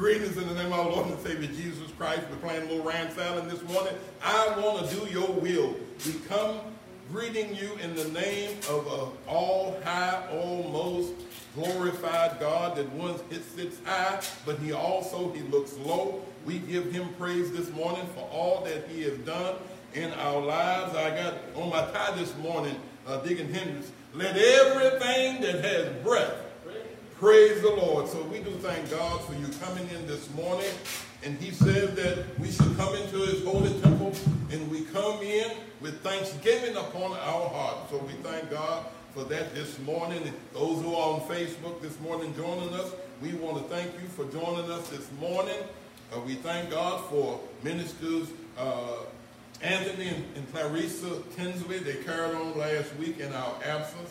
Greetings in the name of our Lord and Savior Jesus Christ. We're playing a little rhyme salad this morning. I want to do your will. We come greeting you in the name of an all-high, almost glorified God that once sits high, but he also, he looks low. We give him praise this morning for all that he has done in our lives. I got on my tie this morning, Deacon Hendricks, let everything that has breath praise the Lord. So we do thank God for you coming in this morning. And he said that we should come into his holy temple, and we come in with thanksgiving upon our heart. So we thank God for that this morning. And those who are on Facebook this morning joining us, we want to thank you for joining us this morning. We thank God for ministers Anthony and Clarissa Kinsley. They carried on last week in our absence.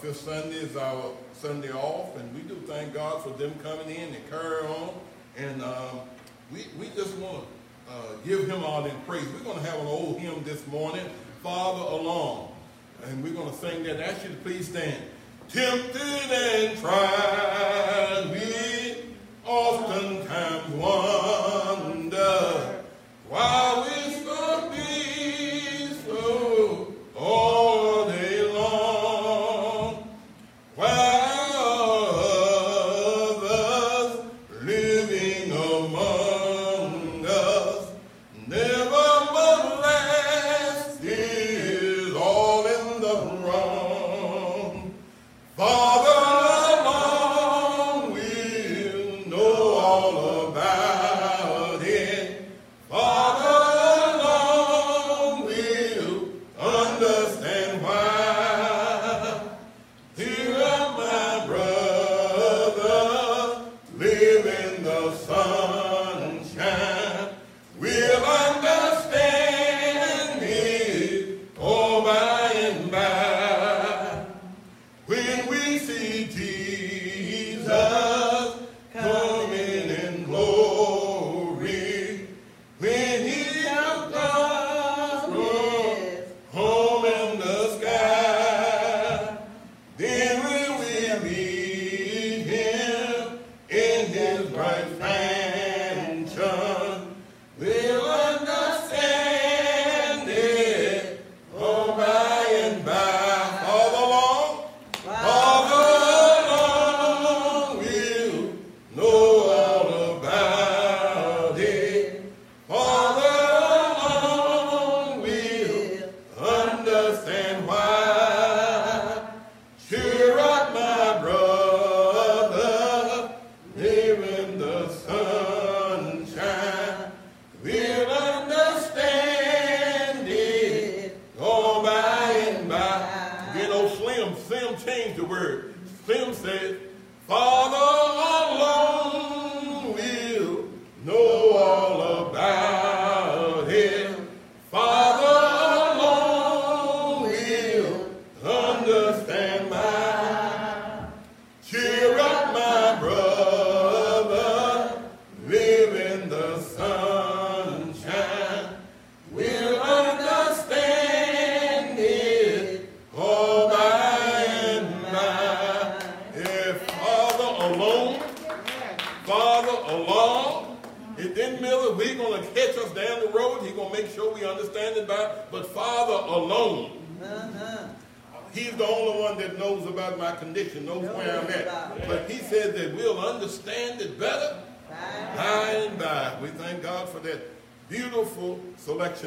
Fifth Sunday is our Sunday off, and we do thank God for them coming in and carrying on. And we just want to give him all that praise. We're going to have an old hymn this morning, Father Alone, and we're going to sing that. Ask you to please stand. Tempted and tried, we oftentimes wonder why we should be so all day.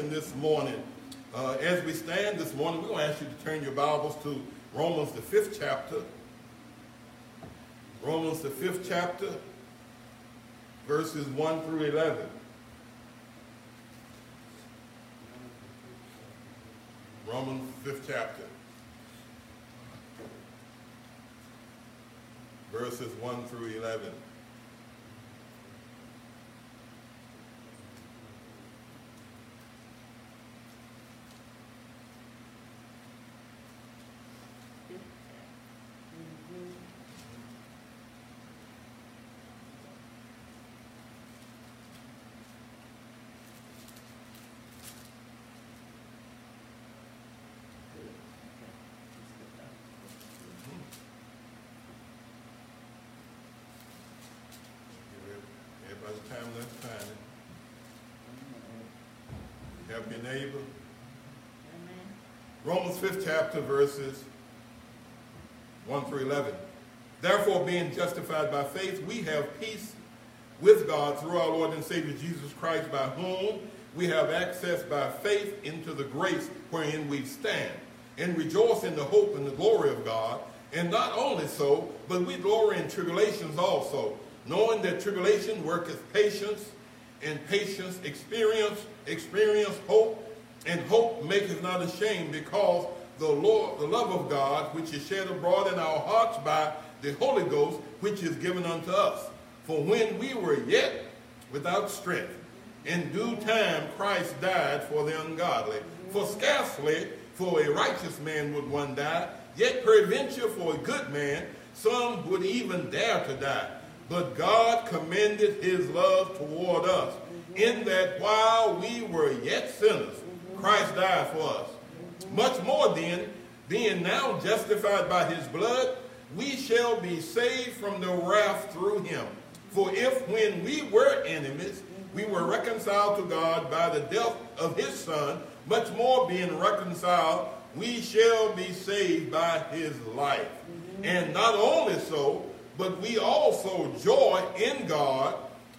This morning. As we stand this morning, we're going to ask you to turn your Bibles to Romans the 5th chapter. Romans the 5th chapter, verses 1 through 11. Romans 5th chapter, verses 1 through 11. us time, let's find it. Help your neighbor. Amen. Romans 5th chapter, verses 1 through 11. Therefore, being justified by faith, we have peace with God through our Lord and Savior Jesus Christ, by whom we have access by faith into the grace wherein we stand, and rejoice in the hope and the glory of God. And not only so, but we glory in tribulations also, knowing that tribulation worketh patience, and patience experience hope, and hope maketh not ashamed, because the love of God, which is shed abroad in our hearts by the Holy Ghost, which is given unto us. For when we were yet without strength, in due time Christ died for the ungodly. For scarcely for a righteous man would one die, yet peradventure for a good man some would even dare to die. But God commended his love toward us, in that while we were yet sinners, Christ died for us. Much more then, being now justified by his blood, we shall be saved from the wrath through him. For if when we were enemies, we were reconciled to God by the death of his Son, much more being reconciled, we shall be saved by his life. And not only so, but we also joy in God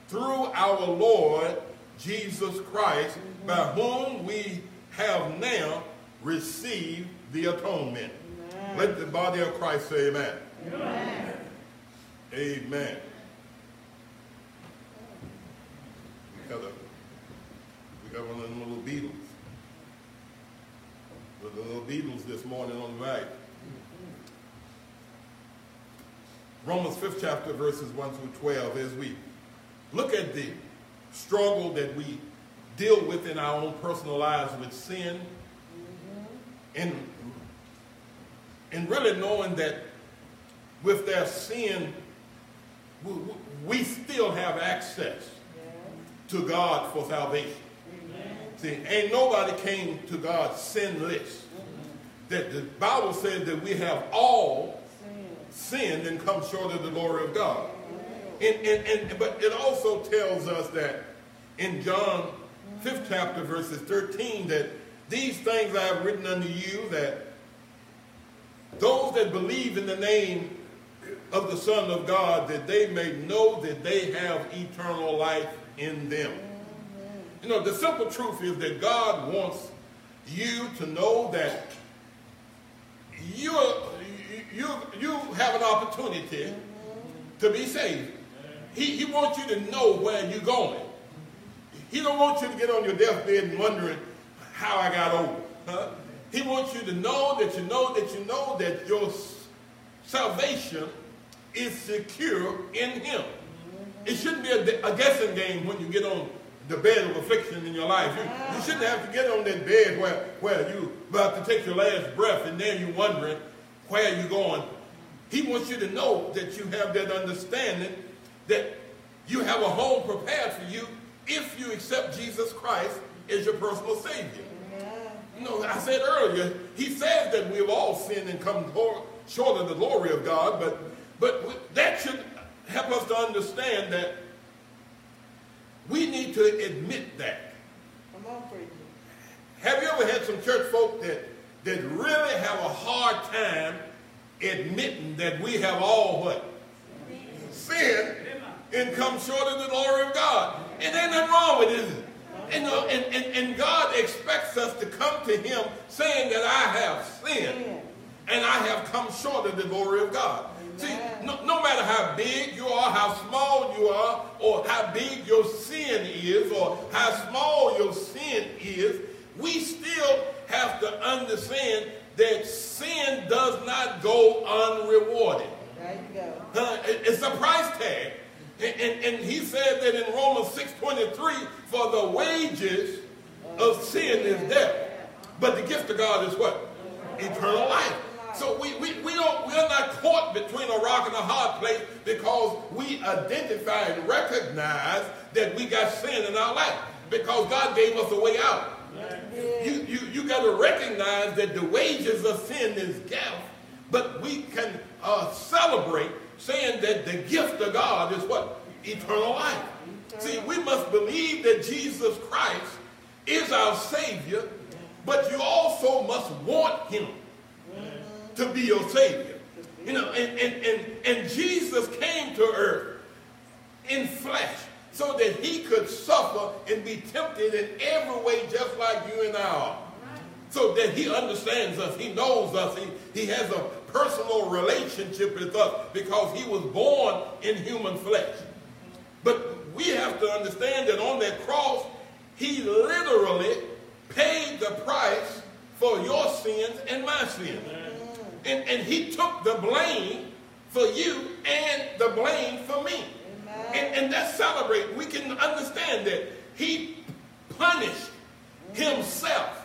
through our Lord Jesus Christ, by whom we have now received the atonement. Amen. Let the body of Christ say amen. Amen. Amen. We got one of them little beetles. With the little beetles this morning on the right. Romans 5th chapter, verses 1 through 12, as we look at the struggle that we deal with in our own personal lives with sin, and really knowing that with their sin, we still have access to God for salvation. Amen. See, ain't nobody came to God sinless. That the Bible says that we have all sinned and come short of the glory of God. But it also tells us that in John 5th chapter, verses 13, that these things I have written unto you, that those that believe in the name of the Son of God, that they may know that they have eternal life in them. You know, the simple truth is that God wants you to know that you have an opportunity to be saved. He wants you to know where you're going. He don't want you to get on your deathbed and wondering how I got over. Huh? He wants you to know that you know that your salvation is secure in him. It shouldn't be a guessing game when you get on the bed of affliction in your life. You shouldn't have to get on that bed where you about to take your last breath and then you're wondering where you're going. He wants you to know that you have that understanding that you have a home prepared for you if you accept Jesus Christ as your personal Savior. You know, I said earlier, he says that we've all sinned and come short of the glory of God, but that should help us to understand that we need to admit that. Come on, preacher. Have you ever had some church folk that really have a hard time admitting that we have all what? Sin and come short of the glory of God. And there's nothing wrong with it, is it? And God expects us to come to him saying that I have sinned and I have come short of the glory of God. See, no matter how big you are, how small you are, or how big your sin is, or how small your sin is, we still have to understand that sin does not go unrewarded. There you go. It's a price tag. And he said that in Romans 6:23, for the wages of sin is death, but the gift of God is what? Eternal life. So we're not caught between a rock and a hard place because we identify and recognize that we got sin in our life because God gave us a way out. Yeah. You got to recognize that the wages of sin is death, but we can celebrate saying that the gift of God is what? eternal life. See, we must believe that Jesus Christ is our Savior, but you also must want Him to be your Savior. You know, and Jesus came to earth in flesh so that He could suffer and be tempted in every way just like you and I are. So that He understands us, He knows us, He has a personal relationship with us because He was born in human flesh. But we have to understand that on that cross, He literally paid the price for your sins and my sins. And He took the blame for you and the blame for me. And that's celebrated. We can understand that He punished Himself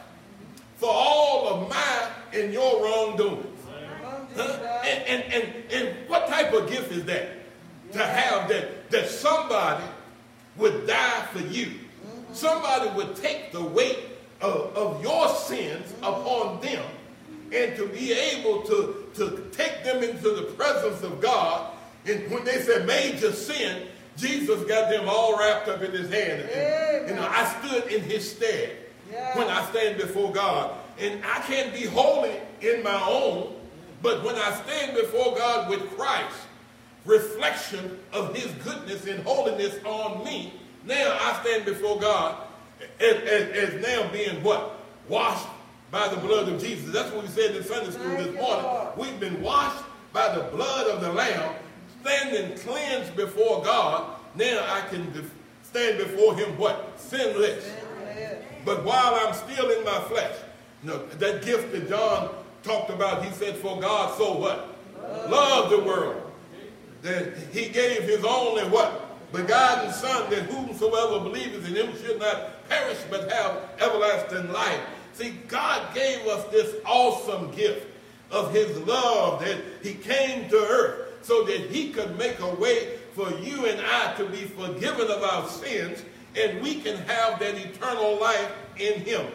for all of my and your wrongdoings. Huh? And what type of gift is that? To have that somebody would die for you. Somebody would take the weight of your sins upon them and to be able to take them into the presence of God. And when they said major sin, Jesus got them all wrapped up in His hand. And, I stood in His stead when I stand before God. And I can't be holy in my own, but when I stand before God with Christ, reflection of His goodness and holiness on me, now I stand before God as now being what? Washed by the blood of Jesus. That's what we said in Sunday school this morning. We've been washed by the blood of the Lamb, standing cleansed before God. Now I can stand before Him what? Sinless. But while I'm still in my flesh, that gift that John talked about, he said, for God so what? Loved the world, that He gave His only what? Begotten Son, that whomsoever believeth in Him should not perish but have everlasting life. See, God gave us this awesome gift of His love, that He came to earth so that He could make a way for you and I to be forgiven of our sins, and we can have that eternal life in Him.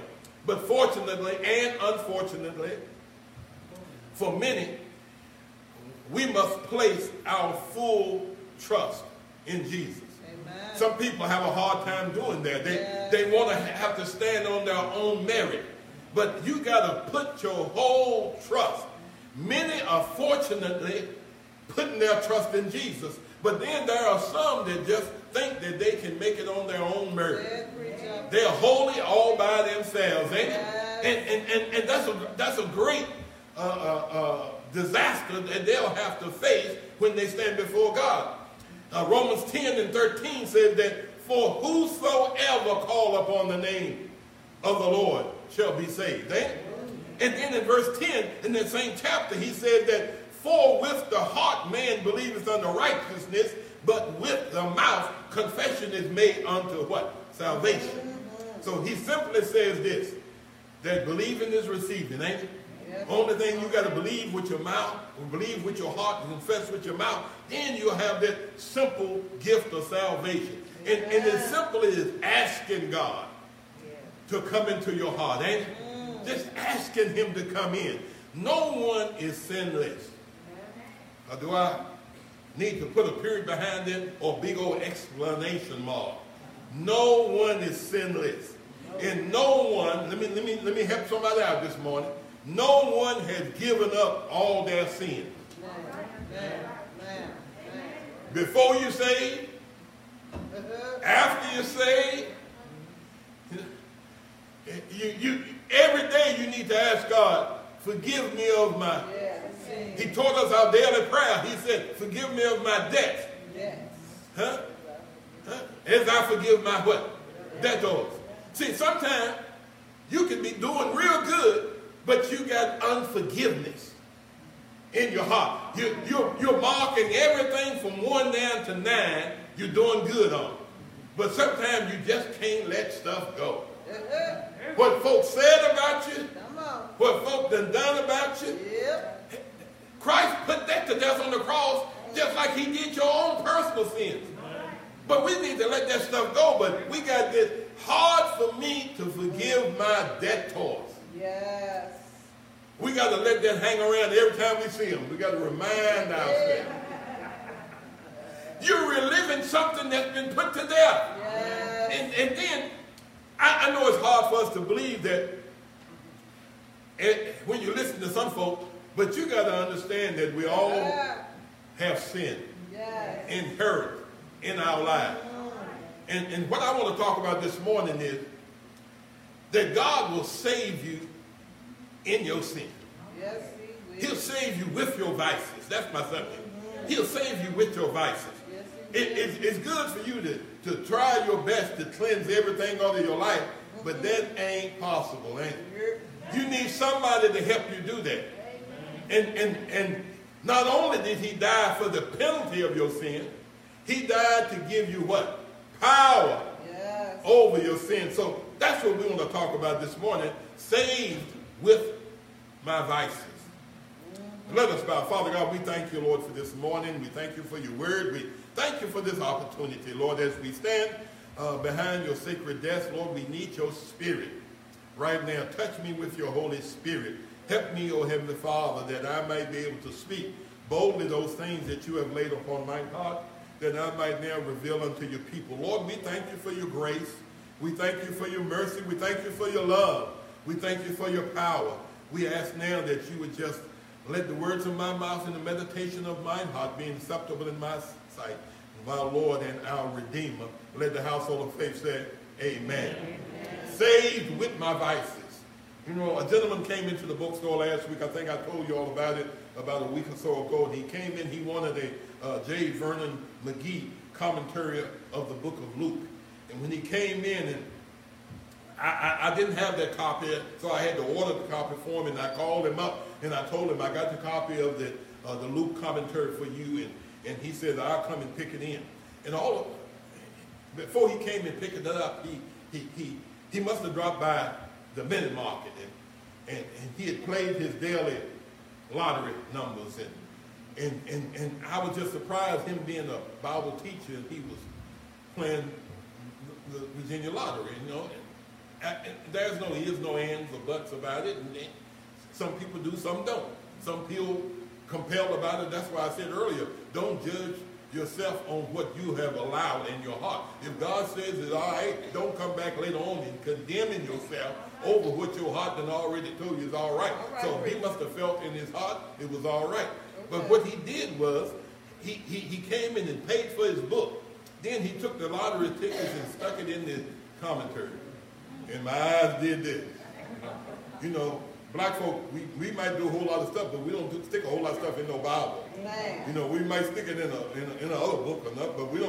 But fortunately and unfortunately, for many, we must place our full trust in Jesus. Amen. Some people have a hard time doing that. They want to have to stand on their own merit. But you got to put your whole trust. Many are fortunately putting their trust in Jesus. But then there are some that just think that they can make it on their own merit. They're holy all by themselves, ain't it? And that's a great disaster that they'll have to face when they stand before God. Romans 10:13 says that for whosoever call upon the name of the Lord shall be saved. Amen? And then in verse 10, in that same chapter, he said that for with the heart man believeth unto righteousness, but with the mouth confession is made unto what? Salvation. So he simply says this, that believing is receiving, ain't it? Only thing you got to believe with your mouth, or believe with your heart, and confess with your mouth, then you'll have that simple gift of salvation. And as simple as asking God to come into your heart, ain't it? Just asking Him to come in. No one is sinless. Or do I need to put a period behind it or big old exclamation mark? No one is sinless. And no one, let me help somebody out this morning. No one has given up all their sin. Before you saved, after you saved, every day you need to ask God, forgive me of my. He taught us our daily prayer. He said, forgive me of my debts. As I forgive my what? Debtors. See, sometimes you can be doing real good, but you got unforgiveness in your heart. You're marking everything from 1 down to 9 you're doing good on. But sometimes you just can't let stuff go. What folks said about you, what folks done about you, Christ put that to death on the cross just like He did your own personal sins. But we need to let that stuff go. But we got this, hard for me to forgive my debtors. Yes. We got to let that hang around every time we see them. We got to remind ourselves. You're reliving something that's been put to death. Yes. And then, I know it's hard for us to believe that when you listen to some folk, but you got to understand that we all have sin inherent in our lives. And what I want to talk about this morning is that God will save you in your sin. Yes, he will. He'll save you with your vices. That's my subject. He'll save you with your vices. Yes, it's good for you to try your best to cleanse everything out of your life, but that ain't possible, ain't it? You need somebody to help you do that. And not only did he die for the penalty of your sin, he died to give you what? Power over your sin. So that's what we want to talk about this morning. Saved with my vices. Let us bow. Father God, we thank you, Lord, for this morning. We thank you for your word. We thank you for this opportunity, Lord. As we stand behind your sacred desk, Lord, we need your spirit right now. Touch me with your Holy Spirit. Help me, O Heavenly Father, that I might be able to speak boldly those things that you have laid upon my heart, that I might now reveal unto your people. Lord, we thank you for your grace. We thank you for your mercy. We thank you for your love. We thank you for your power. We ask now that you would just let the words of my mouth and the meditation of my heart be acceptable in my sight, my Lord and our Redeemer. Let the household of faith say, amen. Saved with my vices. You know, a gentleman came into the bookstore last week. I think I told you all about it about a week or so ago. And he came in. He wanted a J. Vernon McGee commentary of the book of Luke. And when he came in, and I didn't have that copy, so I had to order the copy for him. And I called him up, and I told him I got the copy of the Luke commentary for you. And he said, I'll come and pick it in. And before he came and picked it up, he must have dropped by the minute market, and he had played his daily lottery numbers, and I was just surprised, him being a Bible teacher, and he was playing the Virginia Lottery, you know. And there's no ifs, no ands, or buts about it, and some people do, some don't. Some feel compelled about it. That's why I said earlier, don't judge yourself on what you have allowed in your heart. If God says it's all right, don't come back later on and condemning yourself over what your heart done already told you is all right. So he must have felt in his heart it was all right. Okay. But what he did was he came in and paid for his book. Then he took the lottery tickets and stuck it in the commentary. And my eyes did this. You know, black folk, we might do a whole lot of stuff, but we don't stick a whole lot of stuff in no Bible. Amen. You know, we might stick it in another book or not, but we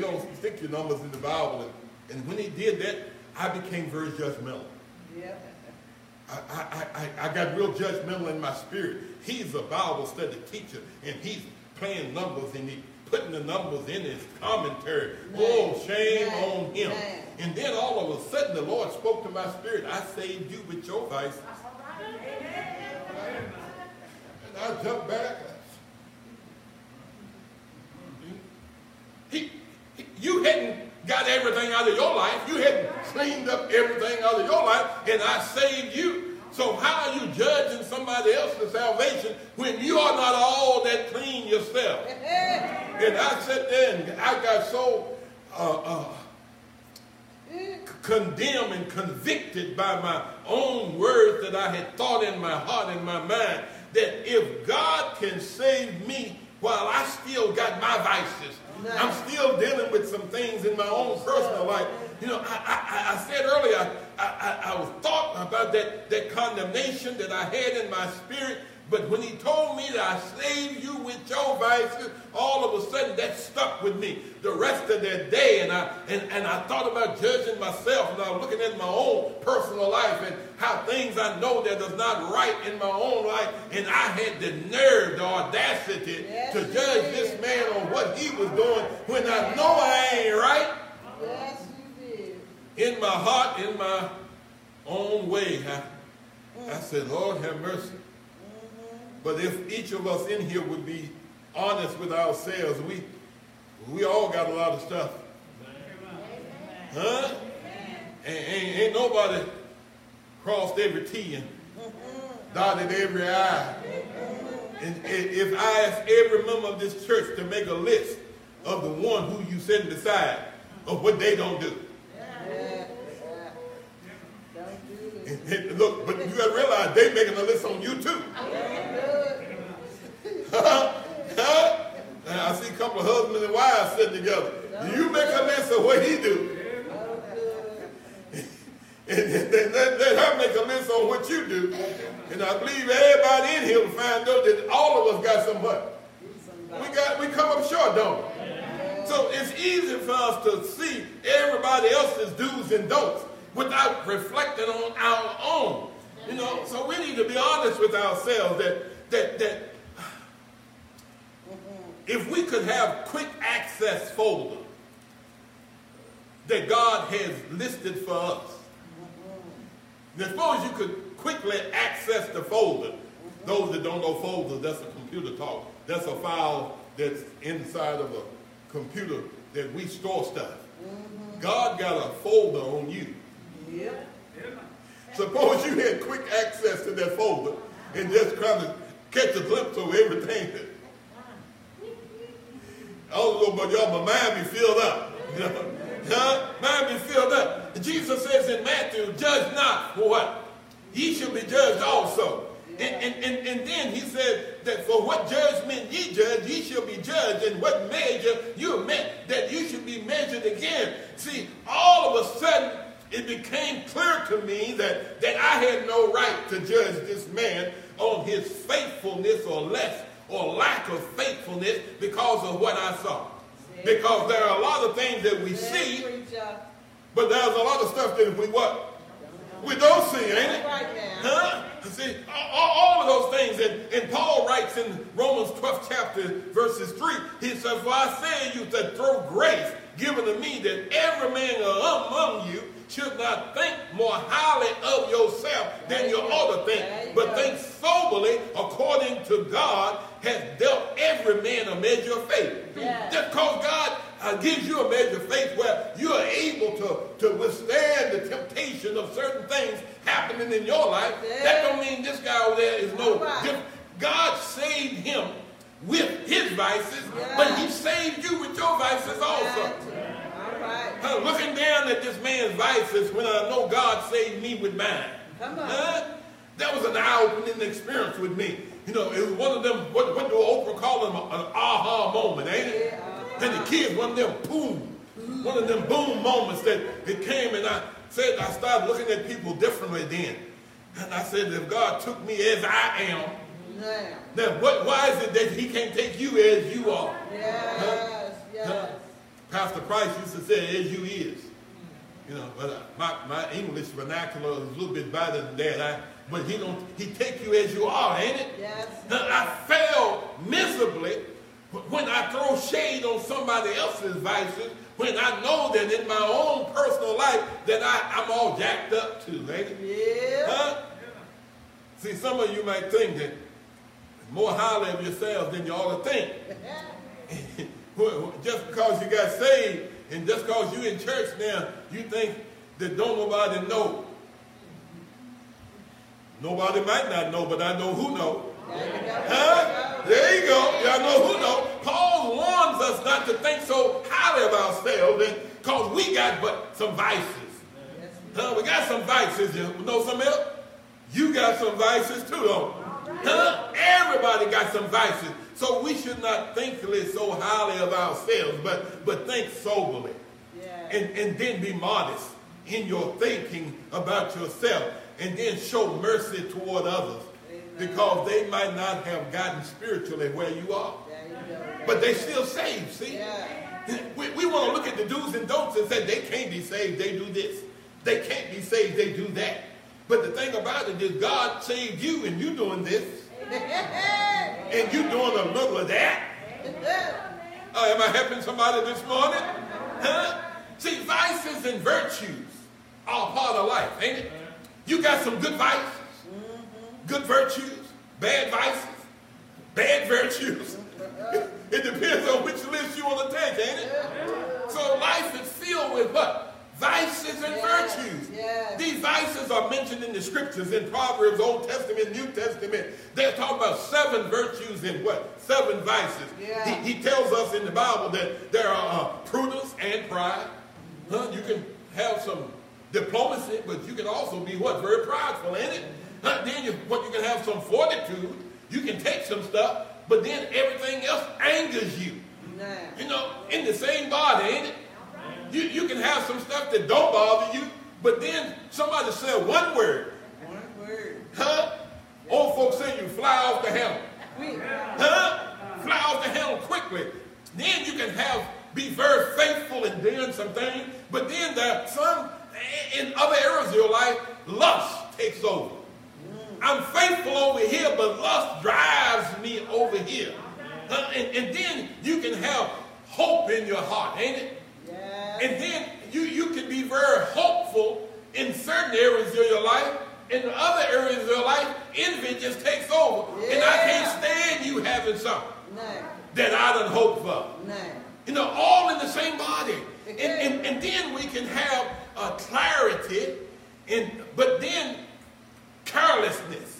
don't stick your numbers in the Bible. And when he did that, I became very judgmental. Yeah. I got real judgmental in my spirit. He's a Bible study teacher, and he's playing numbers, and he's putting the numbers in his commentary. Amen. Oh, shame on him. Amen. And then all of a sudden, the Lord spoke to my spirit. I saved you with your vices. And I jumped back. You hadn't got everything out of your life. You hadn't cleaned up everything out of your life, and I saved you. So how are you judging somebody else's salvation when you are not all that clean yourself? And I sat there, and I got so condemned and convicted by my own words that I had thought in my heart and my mind that if God can save me while I still got my vices, I'm still dealing with some things in my own personal life. You know, I said earlier, I was thought about that condemnation that I had in my spirit, but when he told me that I saved you with your vices, all of a sudden that stuck with me the rest of that day. And I thought about judging myself, and I was looking at my own personal life and how things I know that is not right in my own life. And I had the nerve, the audacity to judge this man on what he was doing when I know I ain't right. Yes, you did. In my heart, in my own way, I said, Lord, have mercy. But if each of us in here would be honest with ourselves, we all got a lot of stuff. Huh? Ain't nobody crossed every T and dotted every I. And if I asked every member of this church to make a list of the one who you set aside of what they don't do. Yeah. Yeah. And look, but you got to realize they making a list on you too. And I see a couple of husbands and wives sitting together. You make a list of what he do. And then let her make a list on what you do. And I believe everybody in here will find out that all of us got some money. We come up short, don't we? Yeah. So it's easy for us to see everybody else's do's and don'ts without reflecting on our own. You know, so we need to be honest with ourselves that if we could have quick access folder that God has listed for us. Now, suppose you could quickly access the folder. Those that don't know folders, that's a computer talk. That's a file that's inside of a computer that we store stuff. Mm-hmm. God got a folder on you. Yeah. Suppose you had quick access to that folder and just trying to catch a glimpse of everything. I don't know about y'all, but mine be filled up. You know? Huh? Mine be filled up. Jesus says in Matthew, judge not for what? Ye shall be judged also. And then he said that for what judgment ye judge, ye shall be judged, and what measure you are met, that you should be measured again. See, all of a sudden, it became clear to me that I had no right to judge this man on his faithfulness or less, or lack of faithfulness because of what I saw. Because there are a lot of things that we see, but there's a lot of stuff that we what? We don't see, ain't it? Huh? See, all of those things. And Paul writes in Romans 12th chapter, verses 3, he says, for I say you that through grace given to me that every man among you should not think more highly of yourself than you ought to think, but think soberly according to God has dealt every man a measure of faith. Yes. Just because God gives you a measure of faith where you are able to withstand the temptation of certain things happening in your life, yes. That don't mean this guy over there is no different. God saved him with his vices, yes. But he saved you with your vices also. Yes. All right. I'm looking down at this man's vices when I know God saved me with mine. Come on. That was an eye-opening experience with me. You know, it was one of them, what do Oprah call them, an aha moment, ain't it? Yeah. And the kids, one of them boom, one of them boom moments that it came, and I said, I started looking at people differently then. And I said, if God took me as I am, yeah. Then why is it that he can't take you as you are? Yes, huh? Yes. Huh? Pastor Price used to say, as you is. You know, but my English vernacular is a little bit better than that. But he don't. He take you as you are, ain't it? Yes. I fail miserably when I throw shade on somebody else's vices, when I know that in my own personal life that I'm all jacked up too, ain't it? Yeah. Huh? Yeah. See, some of you might think that more highly of yourselves than you ought to think. Just because you got saved and just because you in church now, you think that don't nobody know. Nobody might not know, but I know who know. Huh? There you go. Y'all know who know. Paul warns us not to think so highly of ourselves because we got some vices. Huh? We got some vices. You know something else? You got some vices too, though. Huh? Everybody got some vices. So we should not think so highly of ourselves, but think soberly. And then be modest in your thinking about yourself. And then show mercy toward others. Amen. Because they might not have gotten spiritually where you are. But they still saved, see? Yeah. We want to look at the do's and don'ts and say they can't be saved, they do this. They can't be saved, they do that. But the thing about it is God saved you and you doing this. And you doing a little of that. Am I helping somebody this morning? Huh? See, vices and virtues are part of life, ain't it? You got some good vices, good virtues, bad vices, bad virtues. It depends on which list you want to take, ain't it? So life is filled with what? Vices graces and virtues. These vices are mentioned in the scriptures, in Proverbs, Old Testament, New Testament. They're talking about 7 virtues and what? 7 vices. He tells us in the Bible that there are prudence and pride. You can have some diplomacy, but you can also be what? Very prideful, ain't it? Then you can have some fortitude. You can take some stuff, but then everything else angers you. You know, in the same body, ain't it? You can have some stuff that don't bother you, but then somebody said one word. Old folks say you fly off the handle. Fly off the handle quickly. Then you can be very faithful in doing some things, but then there are some, in other areas of your life, lust takes over. I'm faithful over here, but lust drives me over here. And then you can have hope in your heart, ain't it? And then you can be very hopeful in certain areas of your life. In other areas of your life, envy just takes over. And I can't stand you having something that I done hoped for. You know, all in the same body. And then we can have a clarity, but then carelessness.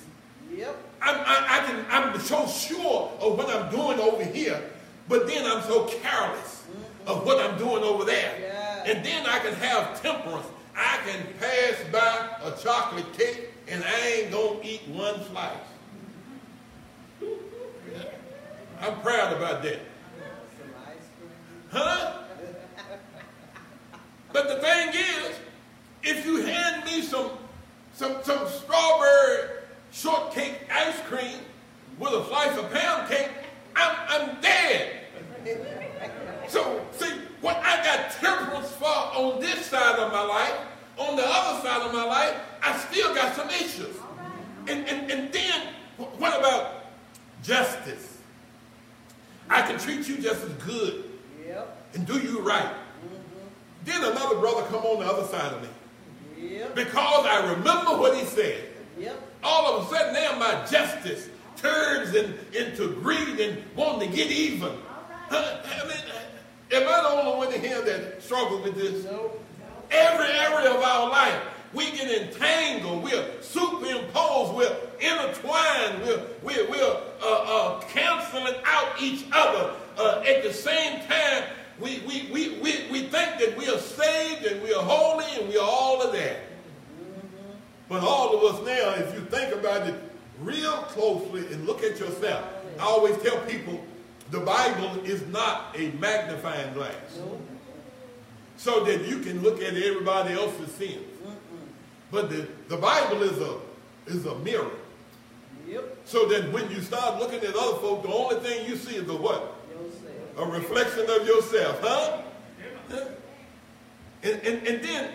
I'm so sure of what I'm doing over here, but then I'm so careless of what I'm doing over there. And then I can have temperance. I can pass by a chocolate cake and I ain't going to eat one slice. I'm proud about that. But the thing is, if you hand me some strawberry shortcake ice cream with a slice of pound cake, I'm dead. So, see, what I got temperance for on this side of my life, on the other side of my life, I still got some issues. And then, what about justice? I can treat you just as good and do you right. Then another brother come on the other side of me. Because I remember what he said. All of a sudden now my justice turns into greed and wanting to get even. I mean, am I the only one in here that struggles with this? Every area of our life, we get entangled, we're superimposed, we're intertwined, we're canceling out each other. At the same time, we think that we are saved and we are holy and we are all of that. But all of us now, if you think about it real closely and look at yourself, I always tell people the Bible is not a magnifying glass so that you can look at everybody else's sins. But the Bible is a mirror. So that when you start looking at other folk, the only thing you see is the what? A reflection of yourself, And then,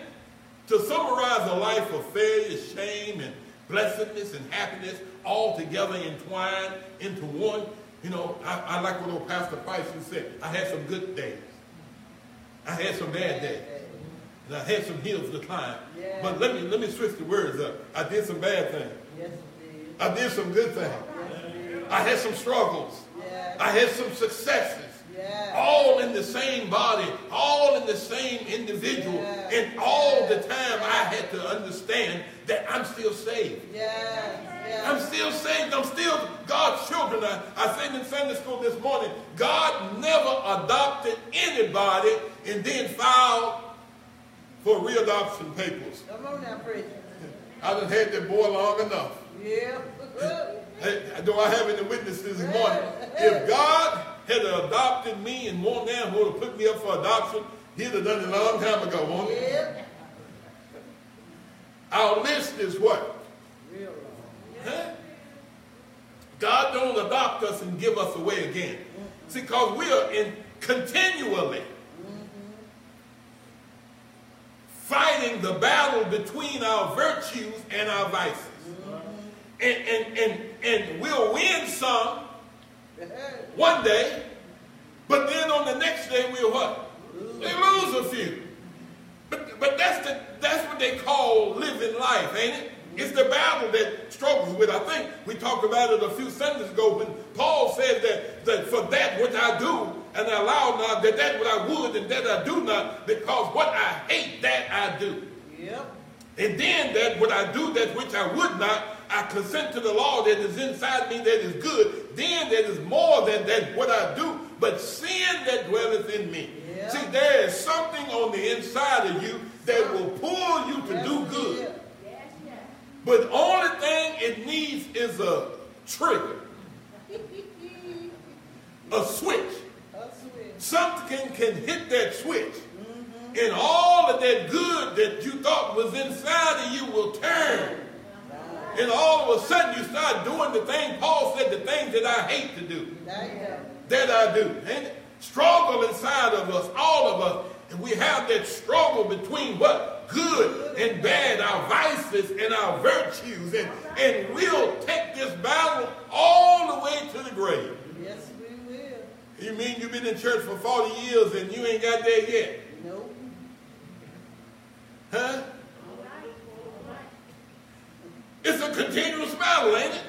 to summarize a life of failure, shame, and blessedness and happiness all together entwined into one, you know, I like what old Pastor Price said, I had some good days. I had some bad days. And I had some hills to climb. But let me switch the words up. I did some bad things. I did some good things. I had some struggles. I had some successes. All in the same body, all in the same individual, and all the time I had to understand that I'm still saved. I'm still saved. I'm still God's children. I sang in Sunday school this morning, God never adopted anybody and then filed for readoption papers. Come on now, preacher. I done had that boy long enough. Do I have any witnesses this morning? If God had adopted me and more now would have put me up for adoption, he'd have done it a long time ago, won't he? Our list is what? God don't adopt us and give us away again. See, because we are in continually fighting the battle between our virtues and our vices. And we'll win some one day, but then on the next day we'll what? They lose a few. But that's what they call living life, ain't it? It's the battle that struggles with. I think we talked about it a few Sundays ago when Paul said that for that which I do, and I allow not that that what I would and that I do not, because what I hate that I do. Yep. And then that what I do that which I would not, I consent to the law that is inside me that is good. Then that is more than that what I do, but sin that dwelleth in me. Yep. See, there is something on the inside of you that will pull you to do good. But the only thing it needs is a trigger. A switch. Something can hit that switch. Mm-hmm. And all of that good that you thought was inside of you will turn. Right. And all of a sudden you start doing the thing. Paul said, the things that I hate to do. That I do. And struggle inside of us, all of us. And we have that struggle between what? Good and bad, our vices and our virtues. And we'll take this battle all the way to the grave. Yes, we will. You mean you've been in church for 40 years and you ain't got there yet? Nope. Huh? All right. It's a continuous battle, ain't it?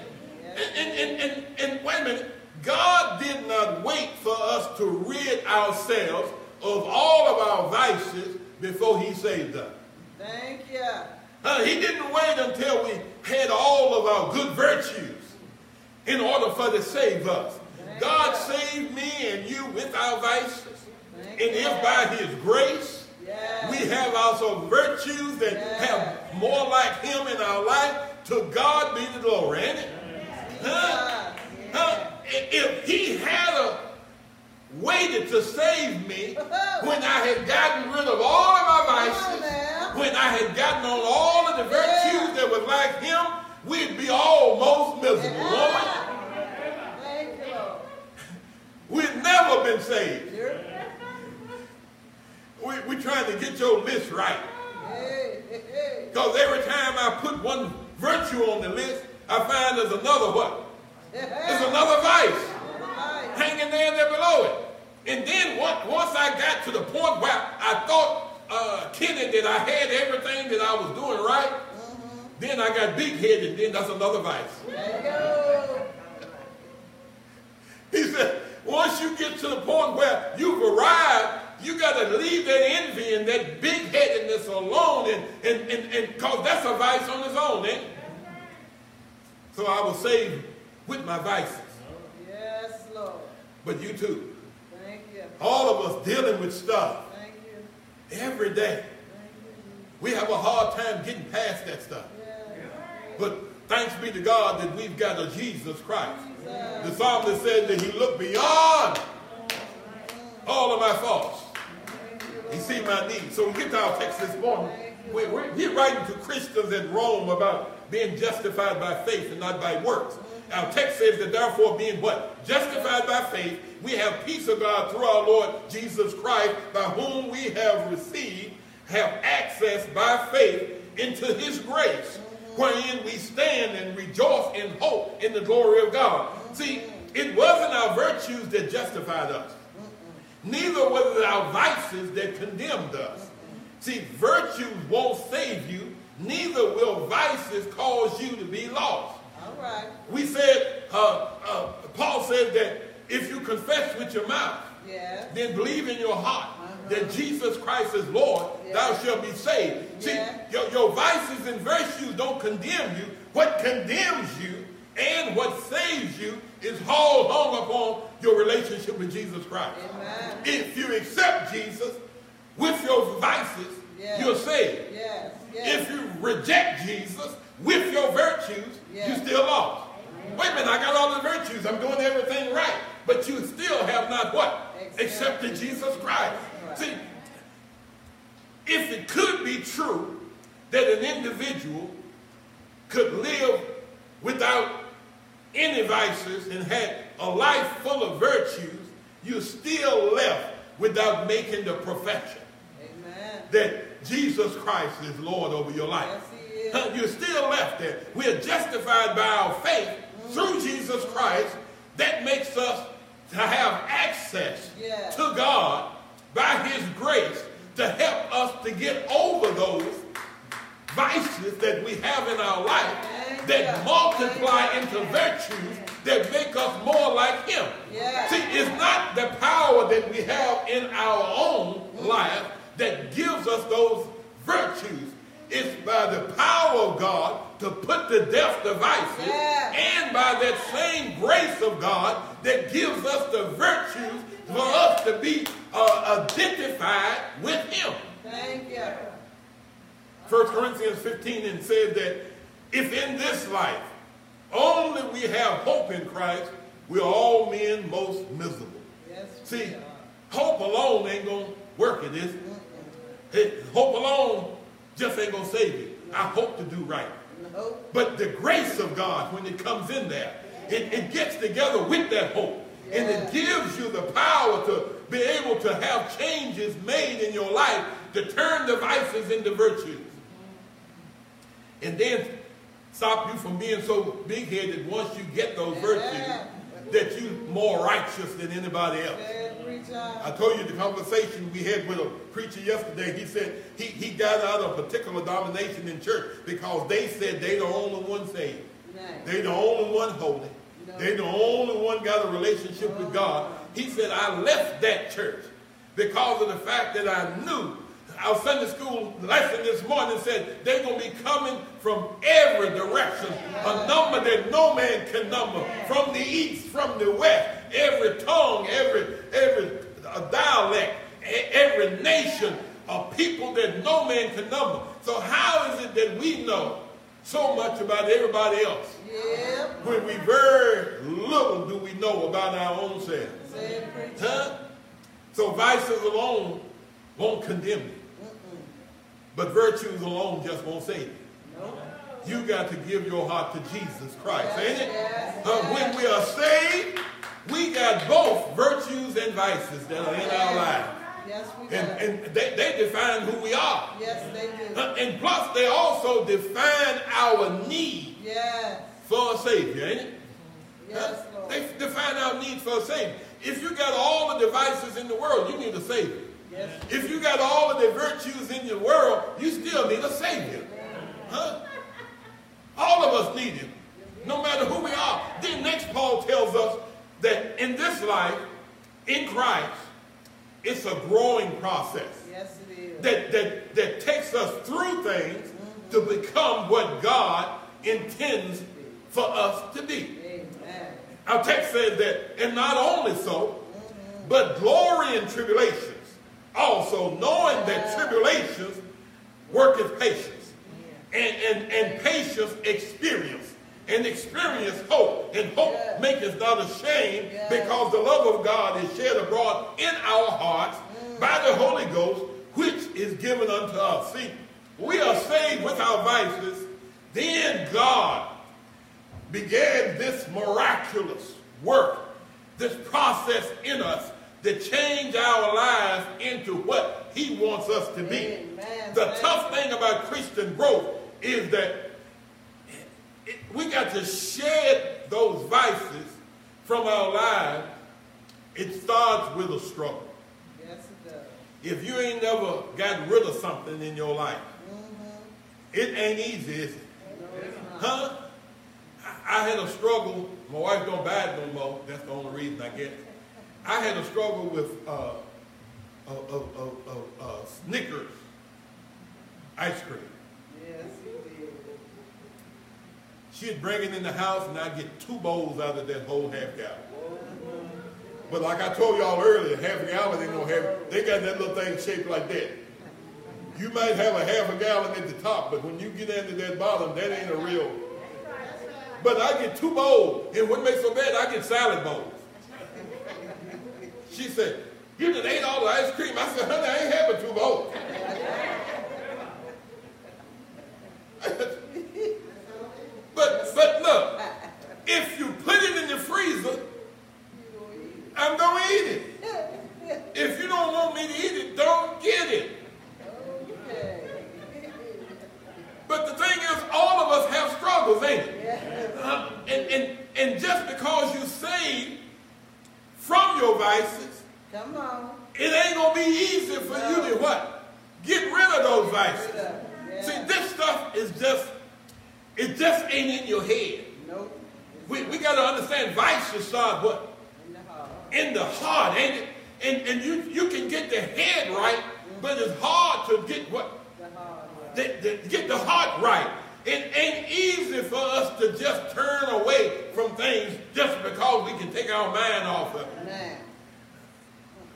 Yes. And wait a minute. God did not wait for us to rid ourselves of all of our vices before he saved us. Thank you. He didn't wait until we had all of our good virtues in order for to save us. God saved me and you with our vices. If by his grace we have also virtues that have more like him in our life, to God be the glory. Ain't it? If he had waited to save me when I had gotten rid of all of my vices, when I had gotten on all of the virtues that was like him, we'd be almost miserable, wouldn't we? We'd never been saved. We're trying to get your list right. Because every time I put one virtue on the list, I find there's another what? There's another vice hanging there below it. And then once I got to the point where I thought, Kenny, that I had everything that I was doing right, then I got big-headed, then that's another vice. He said, once you get to the point where you've arrived, you got to leave that envy and that big-headedness alone, and because that's a vice on its own, ain't it? So I was saved with my vices. Yes, Lord. But you too. Thank you. All of us dealing with stuff. Thank you. Every day. Thank you. We have a hard time getting past that stuff. Yeah. But thanks be to God that we've got a Jesus Christ. Yeah. The psalmist said that he looked beyond all of my faults. He see my needs. So we get to our text this morning. We're writing to Christians in Rome about being justified by faith and not by works. Our text says that therefore being what? Justified by faith, we have peace of God through our Lord Jesus Christ, by whom we have received, have access by faith into his grace, wherein we stand and rejoice in hope in the glory of God. See, it wasn't our virtues that justified us. Neither was it our vices that condemned us. See, virtues won't save you. Neither will vices cause you to be lost. Right. We said, Paul said that if you confess with your mouth, then believe in your heart that Jesus Christ is Lord, thou shalt be saved. See, your vices and virtues don't condemn you. What condemns you and what saves you is all hung upon your relationship with Jesus Christ. Amen. If you accept Jesus with your vices, you're saved. Yes. If you reject Jesus with your virtues, you still lost. Wait a minute, I got all the virtues. I'm doing everything right. But you still have not what? Accepted Jesus Christ. Right. See, if it could be true that an individual could live without any vices and had a life full of virtues, you're still left without making the profession that Jesus Christ is Lord over your life. You're still left there. We are justified by our faith through Jesus Christ. That makes us to have access to God by his grace to help us to get over those vices that we have in our life that multiply into virtues that make us more like him. Yeah. See, it's not the power that we have in our own life that gives us those virtues. It's by the power of God to put to death the vices, and by that same grace of God that gives us the virtues for us to be identified with him. Thank you. 1 Corinthians 15 and says that if in this life only we have hope in Christ, we're all men most miserable. Yes, see, hope alone ain't going to work it, is it? Hope alone just ain't going to save you. I hope to do right. No. But the grace of God, when it comes in there, it gets together with that hope. Yeah. And it gives you the power to be able to have changes made in your life to turn the vices into virtues. And then stop you from being so big-headed once you get those virtues that you're more righteous than anybody else. I told you the conversation we had with a preacher yesterday. He said he got out of a particular domination in church because they said they the only one saved. Nice. They the only one holy. No. They the only one got a relationship with God. He said, I left that church because of the fact that I knew. Our Sunday school lesson this morning said they're going to be coming from every direction, a number that no man can number, from the east, from the west, every tongue, every dialect, every nation of people that no man can number. So how is it that we know so much about everybody else when we very little do we know about our own selves? Huh? So vices alone won't condemn you. But virtues alone just won't save you. Nope. You got to give your heart to Jesus Christ, ain't it? Yes, when we are saved, we got both virtues and vices that are in our life. Yes, we do. And they define who we are. Yes, they do. And plus, they also define our need for a Savior, ain't it? Yes, Lord. They define our need for a Savior. If you got all the vices in the world, you need a Savior. If you got all of the virtues in your world, you still need a Savior. Huh? All of us need him, no matter who we are. Then next Paul tells us that in this life, in Christ, it's a growing process. Yes, it is. That takes us through things to become what God intends for us to be. Amen. Our text says that, and not only so, but glory in tribulation. Also, knowing that tribulations worketh patience, and patience experience, and experience hope, and hope maketh not ashamed, because the love of God is shed abroad in our hearts by the Holy Ghost, which is given unto us. See, we are saved with our vices. Then God began this miraculous work, this process in us, to change our lives into what he wants us to be. Amen. The tough thing about Christian growth is that we got to shed those vices from our lives. It starts with a struggle. Yes, it does. If you ain't never got rid of something in your life, it ain't easy, is it? No, it's not. I had a struggle. My wife don't buy it no more. That's the only reason I get it. I had a struggle with Snickers ice cream. Yes, you did. She'd bring it in the house, and I'd get 2 bowls out of that whole half gallon. But like I told y'all earlier, half a gallon ain't no half. They got that little thing shaped like that. You might have a half a gallon at the top, but when you get into that bottom, that ain't a real. But I get 2 bowls, and what makes so bad, I get salad bowls. She said, you done ate all the ice cream. I said, honey, I ain't having 2 bowls. but look, if you put it in the freezer, I'm going to eat it. If you don't want me to eat it, don't get it. But the thing is, all of us have struggles, ain't it? And just because you saved from your vices, come on, it ain't going to be easy for you to what? Get rid of those vices. See, this stuff is just, it just ain't in your head. Nope. We got to understand vices are what? In the heart, ain't it? And you can get the head right, but it's hard to get what? Get the heart right. It ain't easy for us to just turn away from things just because we can take our mind off of it. Amen.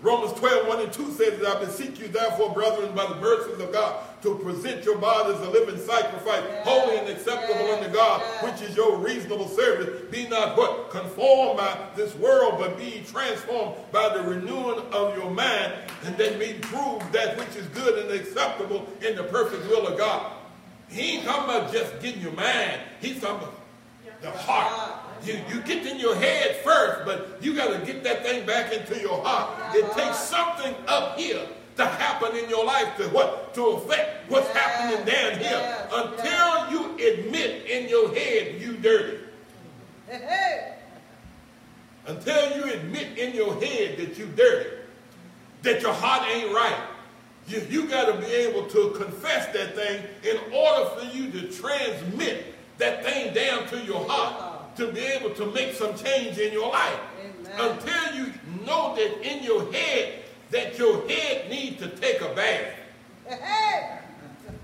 Romans 12:1-2 says that I beseech you therefore, brethren, by the mercies of God, to present your bodies a living sacrifice, holy and acceptable unto God, which is your reasonable service. Be not what? Conformed by this world, but be transformed by the renewing of your mind, and then be proved that which is good and acceptable in the perfect will of God. He ain't talking about just getting your mind. He's talking about the heart. You get in your head first, but you got to get that thing back into your heart. It takes something up here to happen in your life to what? To affect what's happening down here until you admit in your head you dirty. Until you admit in your head that you dirty, that your heart ain't right. You got to be able to confess that thing in order for you to transmit that thing down to your heart, to be able to make some change in your life. Amen. Until you know that in your head, that your head needs to take a bath. Hey.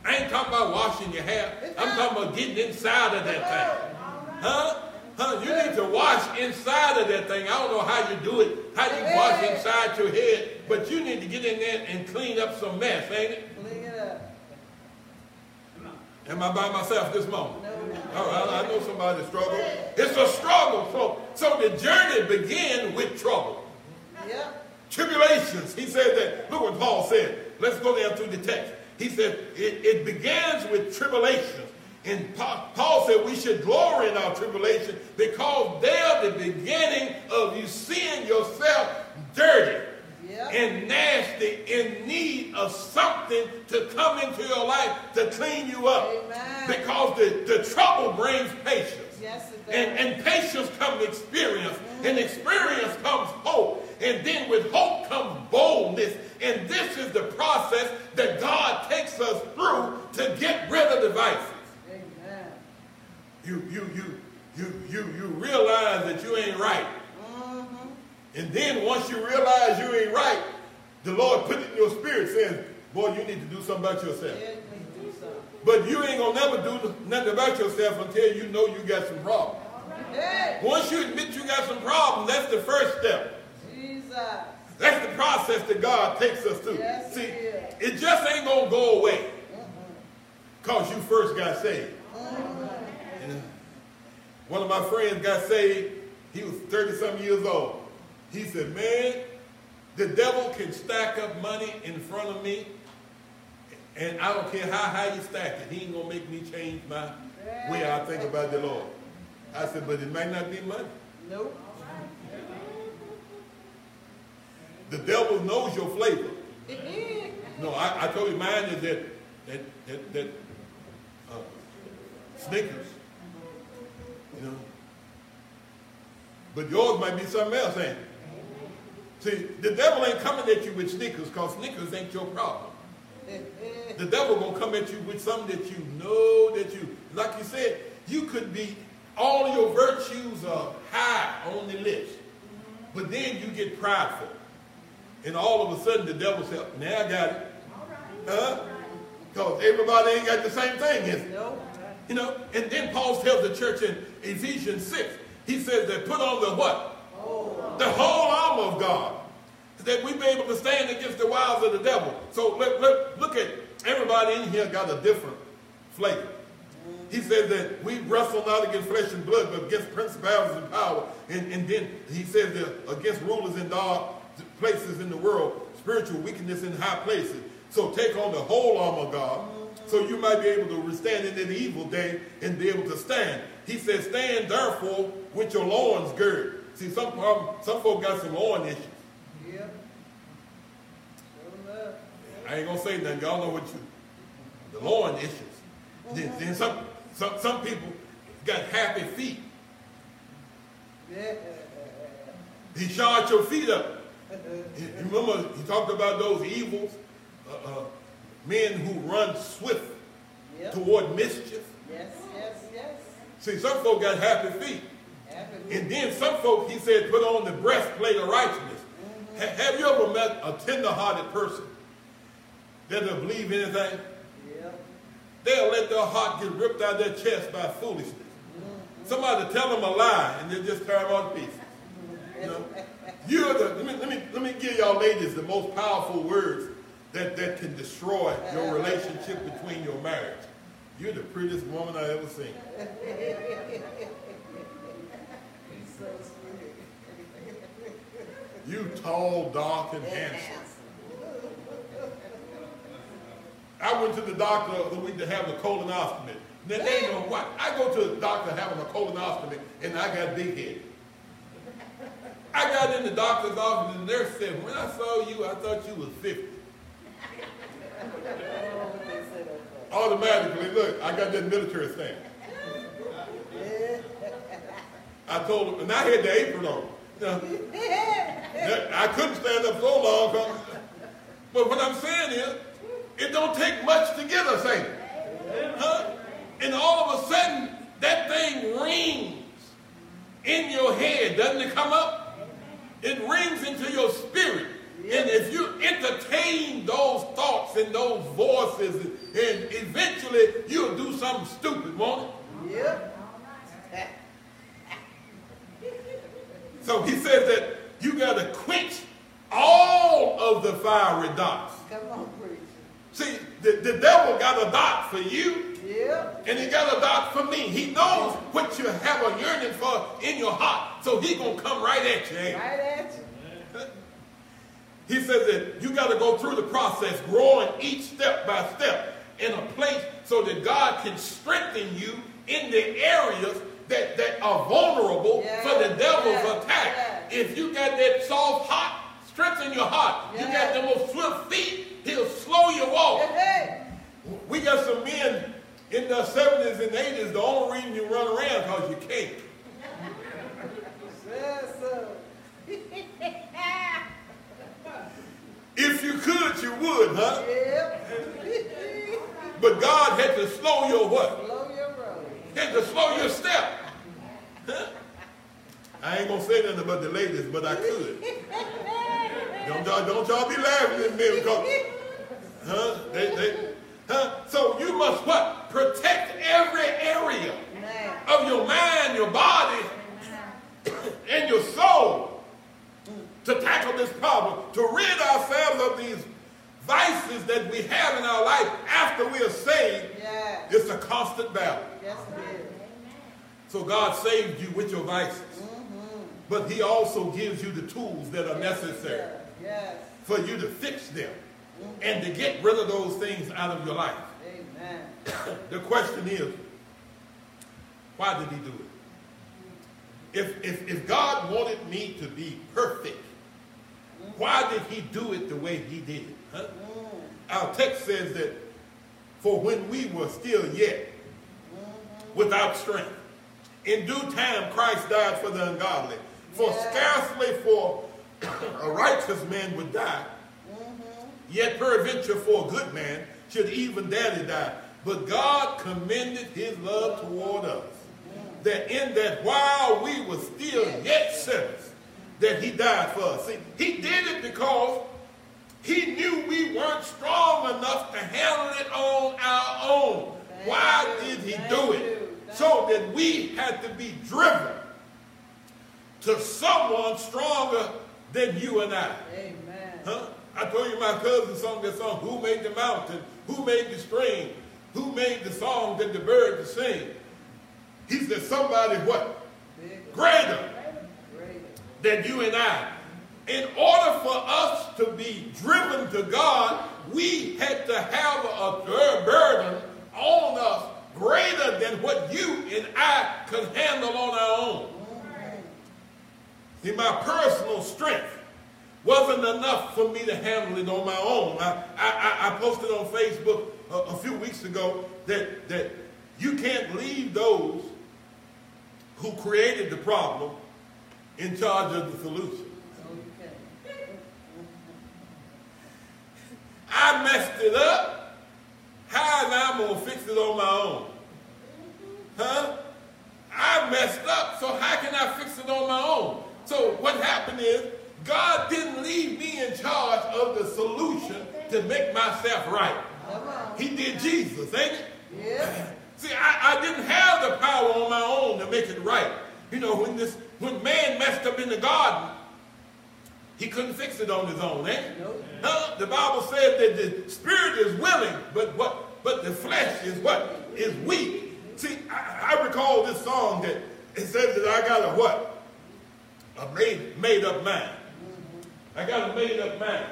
I ain't talking about washing your hair. I'm talking about getting inside of that thing. Huh? You need to wash inside of that thing. I don't know how you do it, how you wash inside your head, but you need to get in there and clean up some mess, ain't it? Clean it up. Am I by myself this moment? No. All right, I know somebody struggles. It's a struggle. So the journey begins with trouble. Yeah. Tribulations. He said that. Look what Paul said. Let's go down through the text. He said it begins with tribulations. And Paul said we should glory in our tribulation because they're the beginning of you seeing yourself dirty and nasty, in need of something to come into your life to clean you up. Amen. Because the trouble brings patience. Yes, it does. And patience comes experience. And experience comes hope. And then with hope comes boldness. And this is the process that God takes us through to get rid of the vices. Amen. You realize that you ain't right. And then once you realize you ain't right, the Lord put it in your spirit, saying, boy, you need to do something about yourself. Yeah, you but you ain't going to never do nothing about yourself until you know you got some problems. Right. Once you admit you got some problems, that's the first step. Jesus. That's the process that God takes us through. Yes, see, it just ain't going to go away because you first got saved. And one of my friends got saved. He was 30-something years old. He said, man, the devil can stack up money in front of me, and I don't care how high you stack it. He ain't going to make me change my way I think about the Lord. I said, but it might not be money. Nope. The devil knows your flavor. No, I told you mine is that Snickers. You know? But yours might be something else, ain't it? See, the devil ain't coming at you with Snickers because Snickers ain't your problem. The devil going to come at you with something that you know that you, like you said, you could be, all your virtues are high on the list. But then you get prideful. And all of a sudden the devil says, now I got it. Because everybody ain't got the same thing, is it? You know, and then Paul tells the church in Ephesians 6, he says that put on the what? The whole armor of God, that we be able to stand against the wiles of the devil. So look at, everybody in here got a different flavor. He said that we wrestle not against flesh and blood, but against principalities and power. And then he says that against rulers in dark places in the world, spiritual wickedness in high places. So take on the whole armor of God, so you might be able to withstand in the evil day and be able to stand. He says, stand therefore with your loins girded. See, some folk got some loin issues. Yeah. I ain't going to say nothing. Y'all know what the loin issues. Then some people got happy feet. He shod your feet up. You remember, he talked about those evils, men who run swift toward mischief. Yes, yes, yes. See, some folk got happy feet. And then some folks, he said, put on the breastplate of righteousness. Have you ever met a tender-hearted person that doesn't believe anything? Yeah. They'll let their heart get ripped out of their chest by foolishness. Somebody tell them a lie, and they'll just tear them out to pieces. You know? You're the, let me give y'all ladies the most powerful words that can destroy your relationship between your marriage. You're the prettiest woman I ever seen. You tall, dark, and handsome. I went to the doctor the week to have a colonoscopy. Now, they know what. I go to the doctor having a colonoscopy, and I got big head. I got in the doctor's office, and the nurse said, when I saw you, I thought you was 50. Automatically, look, I got that military thing. I told him, and I had the apron on. Now, I couldn't stand up so long. But what I'm saying is, it don't take much to get us, ain't it? Huh? And all of a sudden, that thing rings in your head. Doesn't it come up? It rings into your spirit. And if you entertain those thoughts and those voices, and eventually you'll do something stupid, won't it? Yep. So he says that you got to quench all of the fiery darts. Come on, preacher. See, the devil got a dart for you, and he got a dart for me. He knows what you have a yearning for in your heart, so he's going to come right at you. Ain't right at you. He says that you got to go through the process, growing each step by step in a place so that God can strengthen you in the areas that are vulnerable for the devil's attack. If you got that soft heart, strengthen your heart. You got the most swift feet, he'll slow your walk. We got some men in their 70s and 80s, the only reason you run around because you can't. If you could, you would, huh? But God had to slow your what? Had to slow your step. Huh? I ain't going to say nothing about the ladies, but I could. Don't y'all be laughing at me. Because, So you must what? Protect every area of your mind, your body, and your soul to tackle this problem, to rid ourselves of these vices that we have in our life after we are saved. It's a constant battle. So God saved you with your vices, but he also gives you the tools that are necessary for you to fix them and to get rid of those things out of your life. The question is, why did he do it? If God wanted me to be perfect, why did he do it the way he did it? Huh? Our text says that, for when we were still yet without strength, in due time Christ died for the ungodly. For scarcely for a righteous man would die, yet peradventure for a good man should even daily die. But God commended his love toward us, that in that while we were still yet sinners, that he died for us. See, he did it because he knew we weren't strong enough to handle it on our own. Why did he do it? So that we had to be driven to someone stronger than you and I. Huh? I told you my cousin sung that song, Who Made the Mountain? Who Made the Stream? Who made the song that the birds sing? He said somebody what? Greater than you and I. In order for us to be driven to God, we had to have a burden on us greater than what you and I could handle on our own. See, my personal strength wasn't enough for me to handle it on my own. I posted on Facebook a few weeks ago that you can't leave those who created the problem in charge of the solution. I messed it up. How am I going to fix it on my own? Huh? I I messed up, so how can I fix it on my own? So what happened is God didn't leave me in charge of the solution to make myself right. He did Jesus, ain't it? Yeah. See, I didn't have the power on my own to make it right. You know, when man messed up in the garden, he couldn't fix it on his own, eh? Nope. Huh? The Bible said that the spirit is willing, but the flesh is what? Is weak. See, I recall this song that it says that I got a what? A made up mind. I got a made up mind.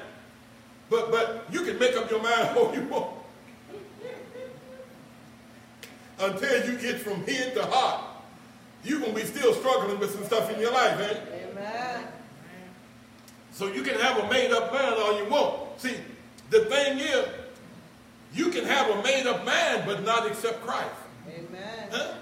But you can make up your mind all you want. Until you get from head to heart, you're going to be still struggling with some stuff in your life, ain't you? Amen. So you can have a made-up mind all you want. See, the thing is, you can have a made-up mind but not accept Christ. Amen. Huh?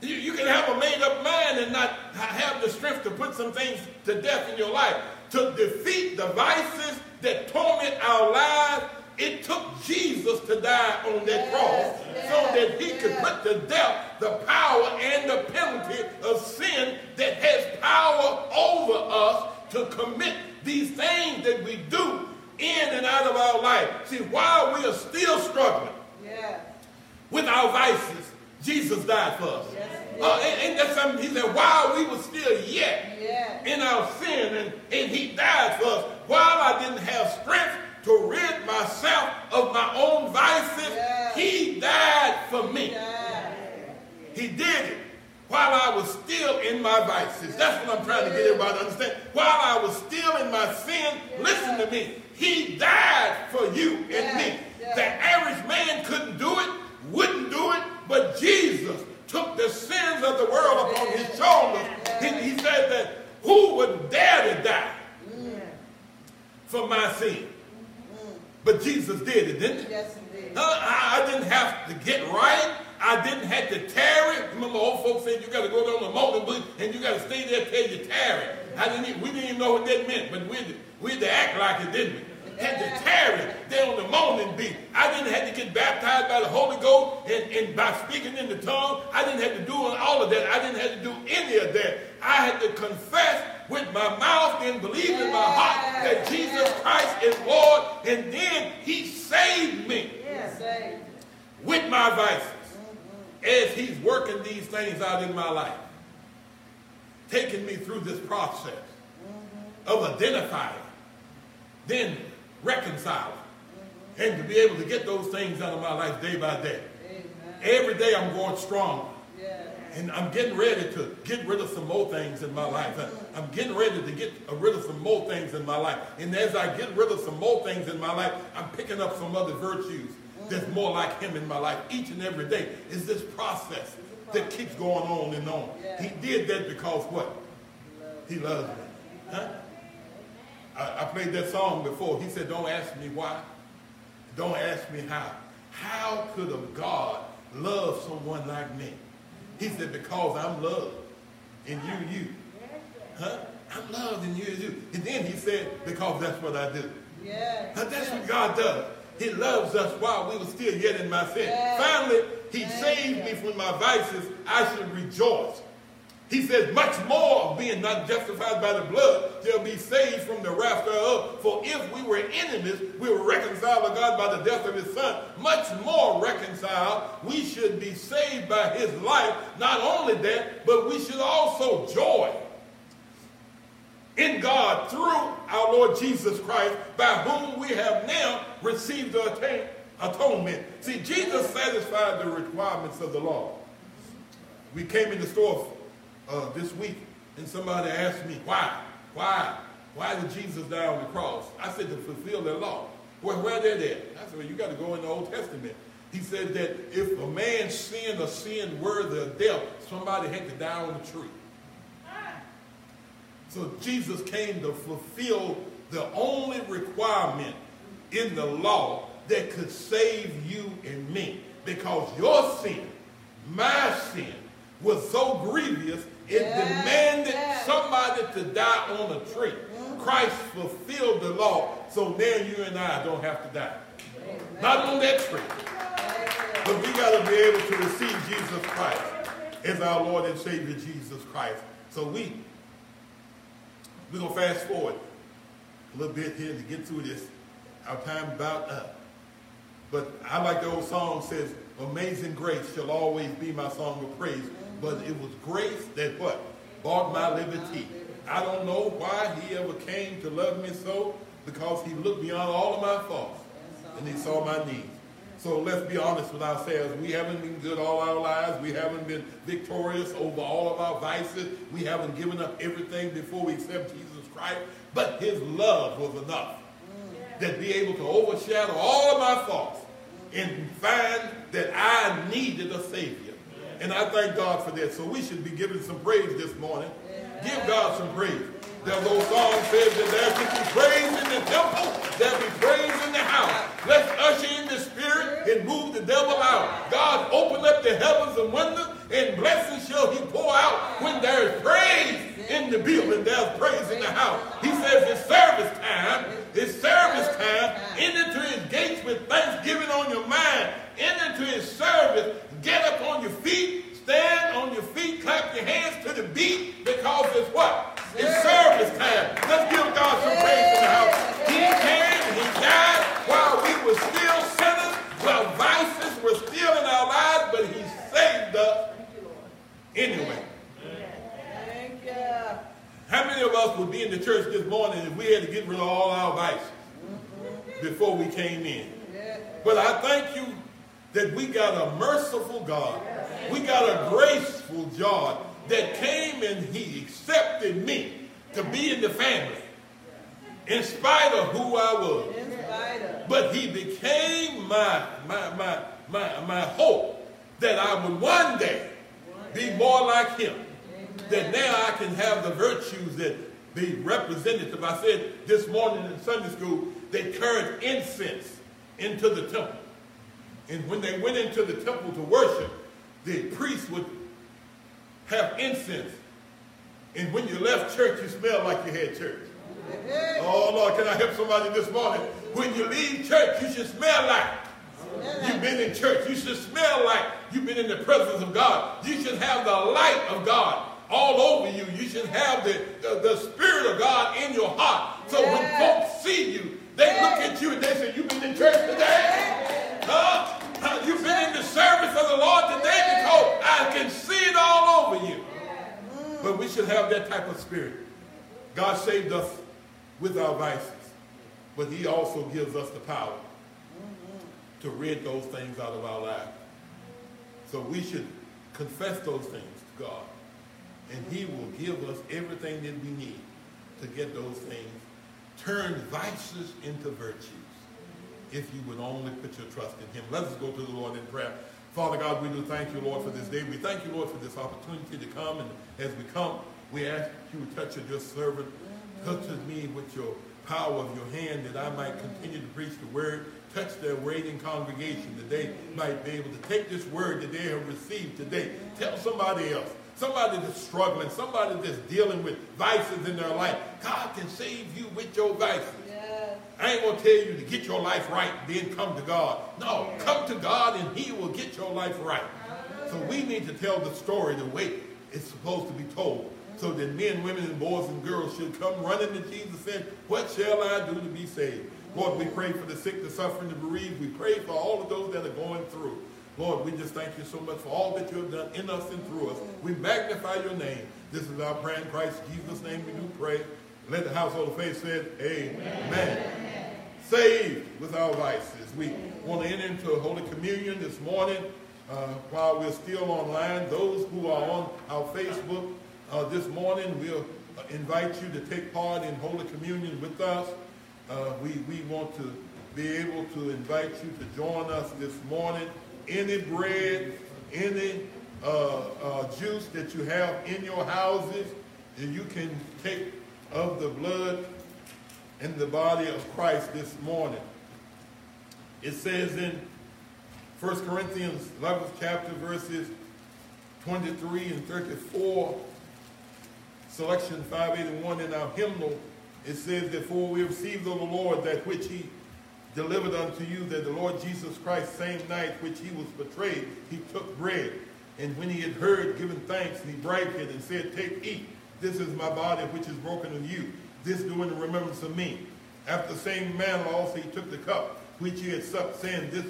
You can have a made-up mind and not have the strength to put some things to death in your life. To defeat the vices that torment our lives, it took Jesus to die on that cross so that he could put to death the power and the penalty of sin that has power over us to commit these things that we do in and out of our life. See, while we are still struggling with our vices, Jesus died for us. Yes. Ain't that something? He said, while we were still yet in our sin, and he died for us, while I didn't have strength to rid myself of my own vices, he died for me. He did it while I was still in my vices. That's what I'm trying to get everybody to understand. While I was still in my sin, listen to me, he died for you and me. The average man couldn't do it, wouldn't do it, but Jesus took the sins of the world upon his shoulders. He said that who would dare to die for my sin? But Jesus did it, didn't he? Yes, indeed. I didn't have to get right. I didn't have to tarry. Remember, old folks said you got to go down the mountain booth and you got to stay there till you tarry. We didn't even know what that meant, but we had to act like it, didn't we? Had to tarry there on the mountain beach. I didn't have to get baptized by the Holy Ghost and by speaking in the tongue. I didn't have to do all of that. I didn't have to do any of that. I had to confess with my mouth and believe in my heart that Jesus Christ is Lord, and then he saved me with my vices as he's working these things out in my life, taking me through this process of identifying, then reconciling, and to be able to get those things out of my life day by day. Amen. Every day I'm going stronger. Yes. And I'm getting ready to get rid of some more things in my life. I'm getting ready to get rid of some more things in my life. And as I get rid of some more things in my life, I'm picking up some other virtues that's more like him in my life. Each and every day is this process that keeps going on and on. Yes. He did that because what? He loves me. Huh? I played that song before. He said, don't ask me why. Don't ask me how. How could a God love someone like me? He said, because I'm loved and you. Huh? I'm loved and you. And then he said, because that's what I do. Yes. That's what God does. He loves us while we were still yet in my sin. Yes. Finally, he saved me from my vices. I should rejoice. He says, much more being not justified by the blood shall be saved from the wrath thereof. For if we were enemies, we were reconciled to God by the death of his son. Much more reconciled, we should be saved by his life. Not only that, but we should also joy in God through our Lord Jesus Christ, by whom we have now received the atonement. See, Jesus satisfied the requirements of the law. We came in the store this week, and somebody asked me, why did Jesus die on the cross? I said, to fulfill the law. Well, where they're at? I said, well, you got to go in the Old Testament. He said that if a man sinned a sin worthy of death, somebody had to die on the tree. So Jesus came to fulfill the only requirement in the law that could save you and me, because your sin, my sin, was so grievous it demanded somebody to die on a tree. Christ fulfilled the law, so now you and I don't have to die. Amen. Not on that tree. But we got to be able to receive Jesus Christ. is our Lord and Savior Jesus Christ. So we're going to fast forward a little bit here to get through this. Our time about up. But I like the old song says, Amazing Grace shall always be my song of praise. But it was grace that what? Bought my liberty. I don't know why he ever came to love me so, because he looked beyond all of my faults and he saw my needs. So let's be honest with ourselves. We haven't been good all our lives. We haven't been victorious over all of our vices. We haven't given up everything before we accept Jesus Christ. But his love was enough that be able to overshadow all of my faults and find that I needed a Savior. And I thank God for that. So we should be giving some praise this morning. Give God some praise. That old song says that there should be praise in the temple, there be praise in the house. Let's usher in the Spirit and move the devil out. God, open up the heavens and windows, and blessings shall he pour out when there is praise in the building, there's praise in the house. He says it's service time. It's service time. Enter to his gates with thanksgiving on your mind. Enter to his service. Get up on your feet. Stand on your feet. Clap your hands to the beat, because it's what? It's service time. Let's give God some praise in the house. He came and he died while we were still sinners, while vices were still in our lives, but he saved us anyway. How many of us would be in the church this morning if we had to get rid of all our vices before we came in? But I thank you that we got a merciful God. We got a graceful God that came and he accepted me to be in the family in spite of who I was. But he became my hope that I would one day be more like him. That now I can have the virtues that the representative, I said this morning in Sunday school, they carried incense into the temple. And when they went into the temple to worship, the priest would have incense. And when you left church, you smelled like you had church. Oh, Lord, can I help somebody this morning? When you leave church, you should smell like you've been in church. You should smell like you've been in the presence of God. You should have the light of God all over you. You should have the Spirit of God in your heart. So when folks see you, they look at you and they say, you've been in church today? Huh? You've been in the service of the Lord today, because I can see it all over you. But we should have that type of spirit. God saved us with our vices, but he also gives us the power to rid those things out of our lives. So we should confess those things to God, and he will give us everything that we need to get those things. Turn vices into virtues if you would only put your trust in him. Let us go to the Lord in prayer. Father God, we do thank you, Lord, for this day. We thank you, Lord, for this opportunity to come, and as we come, we ask you to touch your servant. Touch me with your power of your hand, that I might continue to preach the word. Touch their waiting congregation, that they might be able to take this word that they have received today. Tell somebody else, somebody that's struggling, somebody that's dealing with vices in their life. God can save you with your vices. Yes. I ain't going to tell you to get your life right, then come to God. No, come to God and he will get your life right. So we need to tell the story the way it's supposed to be told, so that men, women, and boys and girls should come running to Jesus and say, what shall I do to be saved? Lord, we pray for the sick, the suffering, the bereaved. We pray for all of those that are going through. Lord, we just thank you so much for all that you have done in us and through us. We magnify your name. This is our prayer in Christ Jesus' name we do pray. Let the household of faith say, Amen. Saved with our vices. We want to enter into a Holy Communion this morning while we're still online. Those who are on our Facebook this morning, we'll invite you to take part in Holy Communion with us. We want to be able to invite you to join us this morning. Any bread, any juice that you have in your houses, you can take of the blood and the body of Christ this morning. It says in 1 Corinthians 11th chapter, verses 23 and 34, selection 581 in our hymnal, it says, therefore we received of the Lord that which he delivered unto you, that the Lord Jesus Christ, same night which he was betrayed, he took bread. And when he had heard, given thanks, and he brake it and said, Take, eat, this is my body which is broken in you. This do in remembrance of me. After the same manner also he took the cup which he had supped, saying, This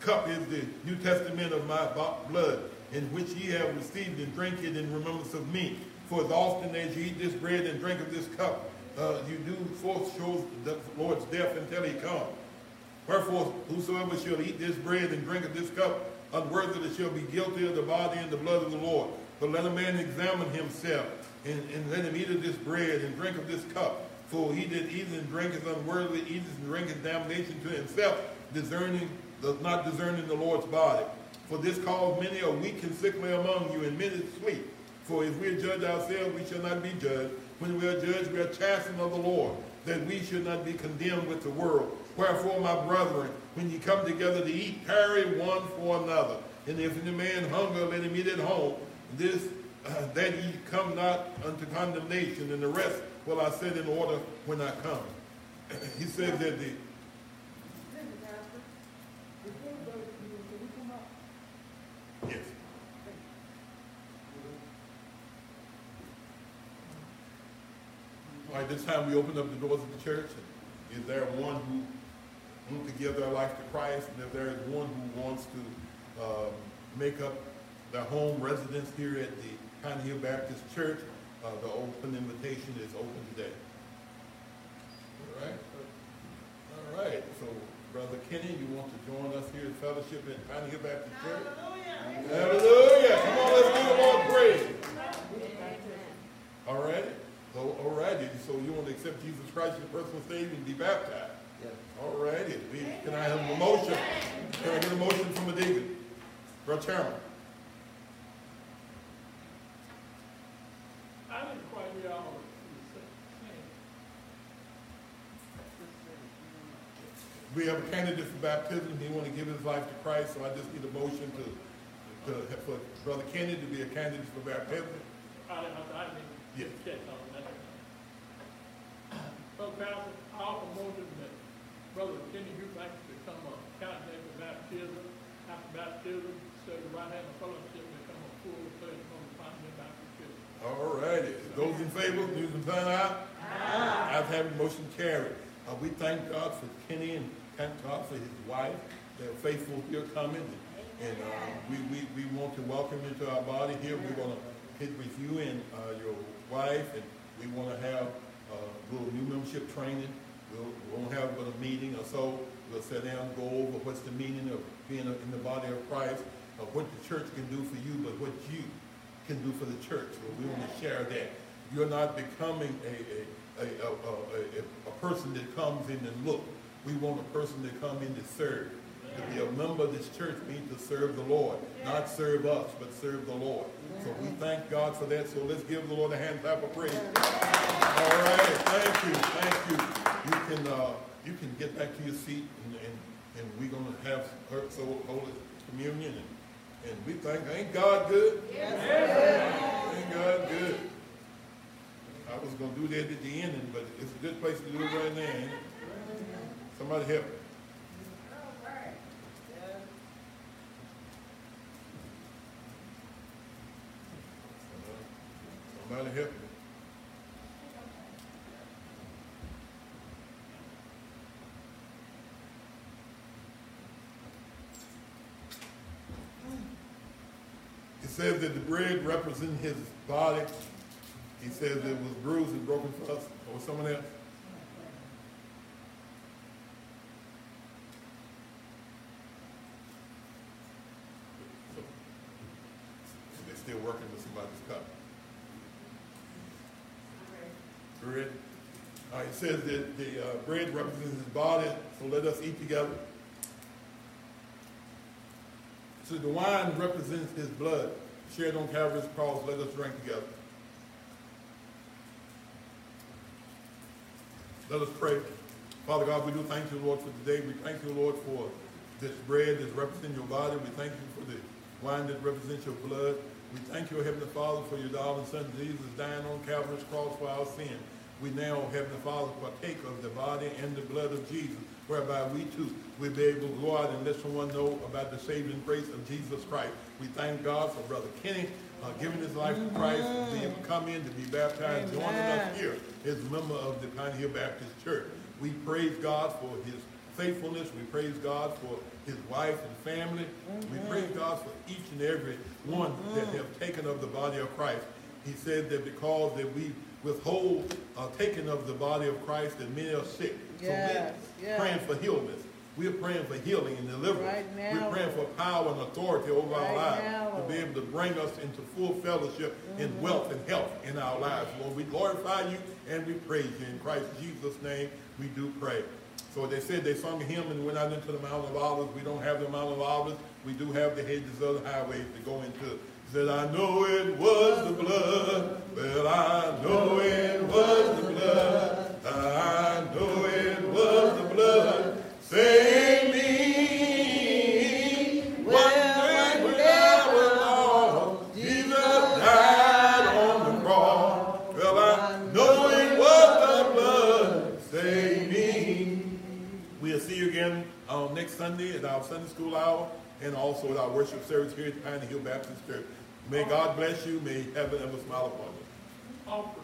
cup is the New Testament of my blood, in which ye have received, and drink it in remembrance of me. For as often as ye eat this bread and drink of this cup, you do forth show the Lord's death until he come. Wherefore, whosoever shall eat this bread and drink of this cup, unworthily shall be guilty of the body and the blood of the Lord. But let a man examine himself, and let him eat of this bread and drink of this cup. For he that eateth and drinketh unworthily, eateth and drinketh damnation to himself, not discerning the Lord's body. For this cause many are weak and sickly among you, and many sleep. For if we judge ourselves, we shall not be judged. When we are judged, we are chastened of the Lord, that we should not be condemned with the world. Wherefore, my brethren, when ye come together to eat, tarry one for another. And if any man hunger, let him eat at home, that ye come not unto condemnation. And the rest will I set in order when I come. He says that the All right, this time we open up the doors of the church. Is there one who wants to give their life to Christ? And if there is one who wants to make up their home residence here at the Pine Hill Baptist Church, the open invitation is open today. All right. So, Brother Kenny, you want to join us here in fellowship at Pine Hill Baptist Church? Hallelujah. Hallelujah. Come on, let's give the Lord praise. All right. Alrighty, so you want to accept Jesus Christ as your personal Savior and be baptized? Yes. Alrighty, can I have a motion? Can I get a motion from a deacon? Brother Chairman. I didn't quite hear all of it. We have a candidate for baptism. He wants to give his life to Christ, so I just need a motion for Brother Kenny to be a candidate for baptism. Yes. Pastor, I offer motion that Brother Kenny Hubeck become a candidate for baptism. After baptism, so the right hand of fellowship become a full place from the family of Baptist Church. All righty. Those in favor, do some sign out. Aye. I've had the motion carried. We thank God for Kenny and thank God for his wife. They're faithful here coming. And we want to welcome you to our body here. We're going to hit with you and your wife, and we want to have new membership training. We won't have but a meeting or so. We'll sit down and go over what's the meaning of being in the body of Christ, of what the church can do for you, but what you can do for the church. So we want to share that. You're not becoming a person that comes in and look. We want a person to come in to serve. To be a member of this church means to serve the Lord. Not serve us, but serve the Lord. So we thank God for that. So let's give the Lord a hand clap of praise. All right, thank you. You can get back to your seat, and we're going to have Holy Communion, and we thank, ain't God good? Yes. Ain't God good? I was going to do that at the end, but it's a good place to do it right now. Somebody help me. Somebody help me. It says that the bread represents his body. He says that it was bruised and broken for us or someone else. So they're still working with somebody's cup. Bread. It says that the bread represents his body, so let us eat together. So the wine represents his blood, shared on Calvary's cross, let us drink together. Let us pray. Father God, we do thank you, Lord, for today. We thank you, Lord, for this bread that represents your body. We thank you for the wine that represents your blood. We thank you, Heavenly Father, for your darling Son, Jesus, dying on Calvary's cross for our sin. We now, Heavenly Father, partake of the body and the blood of Jesus, whereby we too will be able to go out and let someone know about the saving grace of Jesus Christ. We thank God for Brother Kenny giving his life to Christ, to be able to come in, to be baptized, joining us here as a member of the Pine Hill Baptist Church. We praise God for his faithfulness. We praise God for his wife and family. We praise God for each and every one that have taken of the body of Christ. He said that because that we withhold taking of the body of Christ, that many are sick. Yes, so we're praying for healness. We're praying for healing and deliverance. Right now, we're praying for power and authority over our lives to be able to bring us into full fellowship in wealth and health in our lives. Lord, we glorify you and we praise you. In Christ Jesus' name, we do pray. So they said they sung a hymn and went out into the Mount of Olives. We don't have the Mount of Olives. We do have the hedges of the highways to go into. Said, I know it was the blood. Well, I know it was the blood. I know it was the blood. Save me. Well, when I was lost, Jesus died on the cross. Well, I know it was the blood. Save me. We'll see you again next Sunday at our Sunday school hour and also at our worship service here at Pine Hill Baptist Church. May God bless you. May heaven ever smile upon you.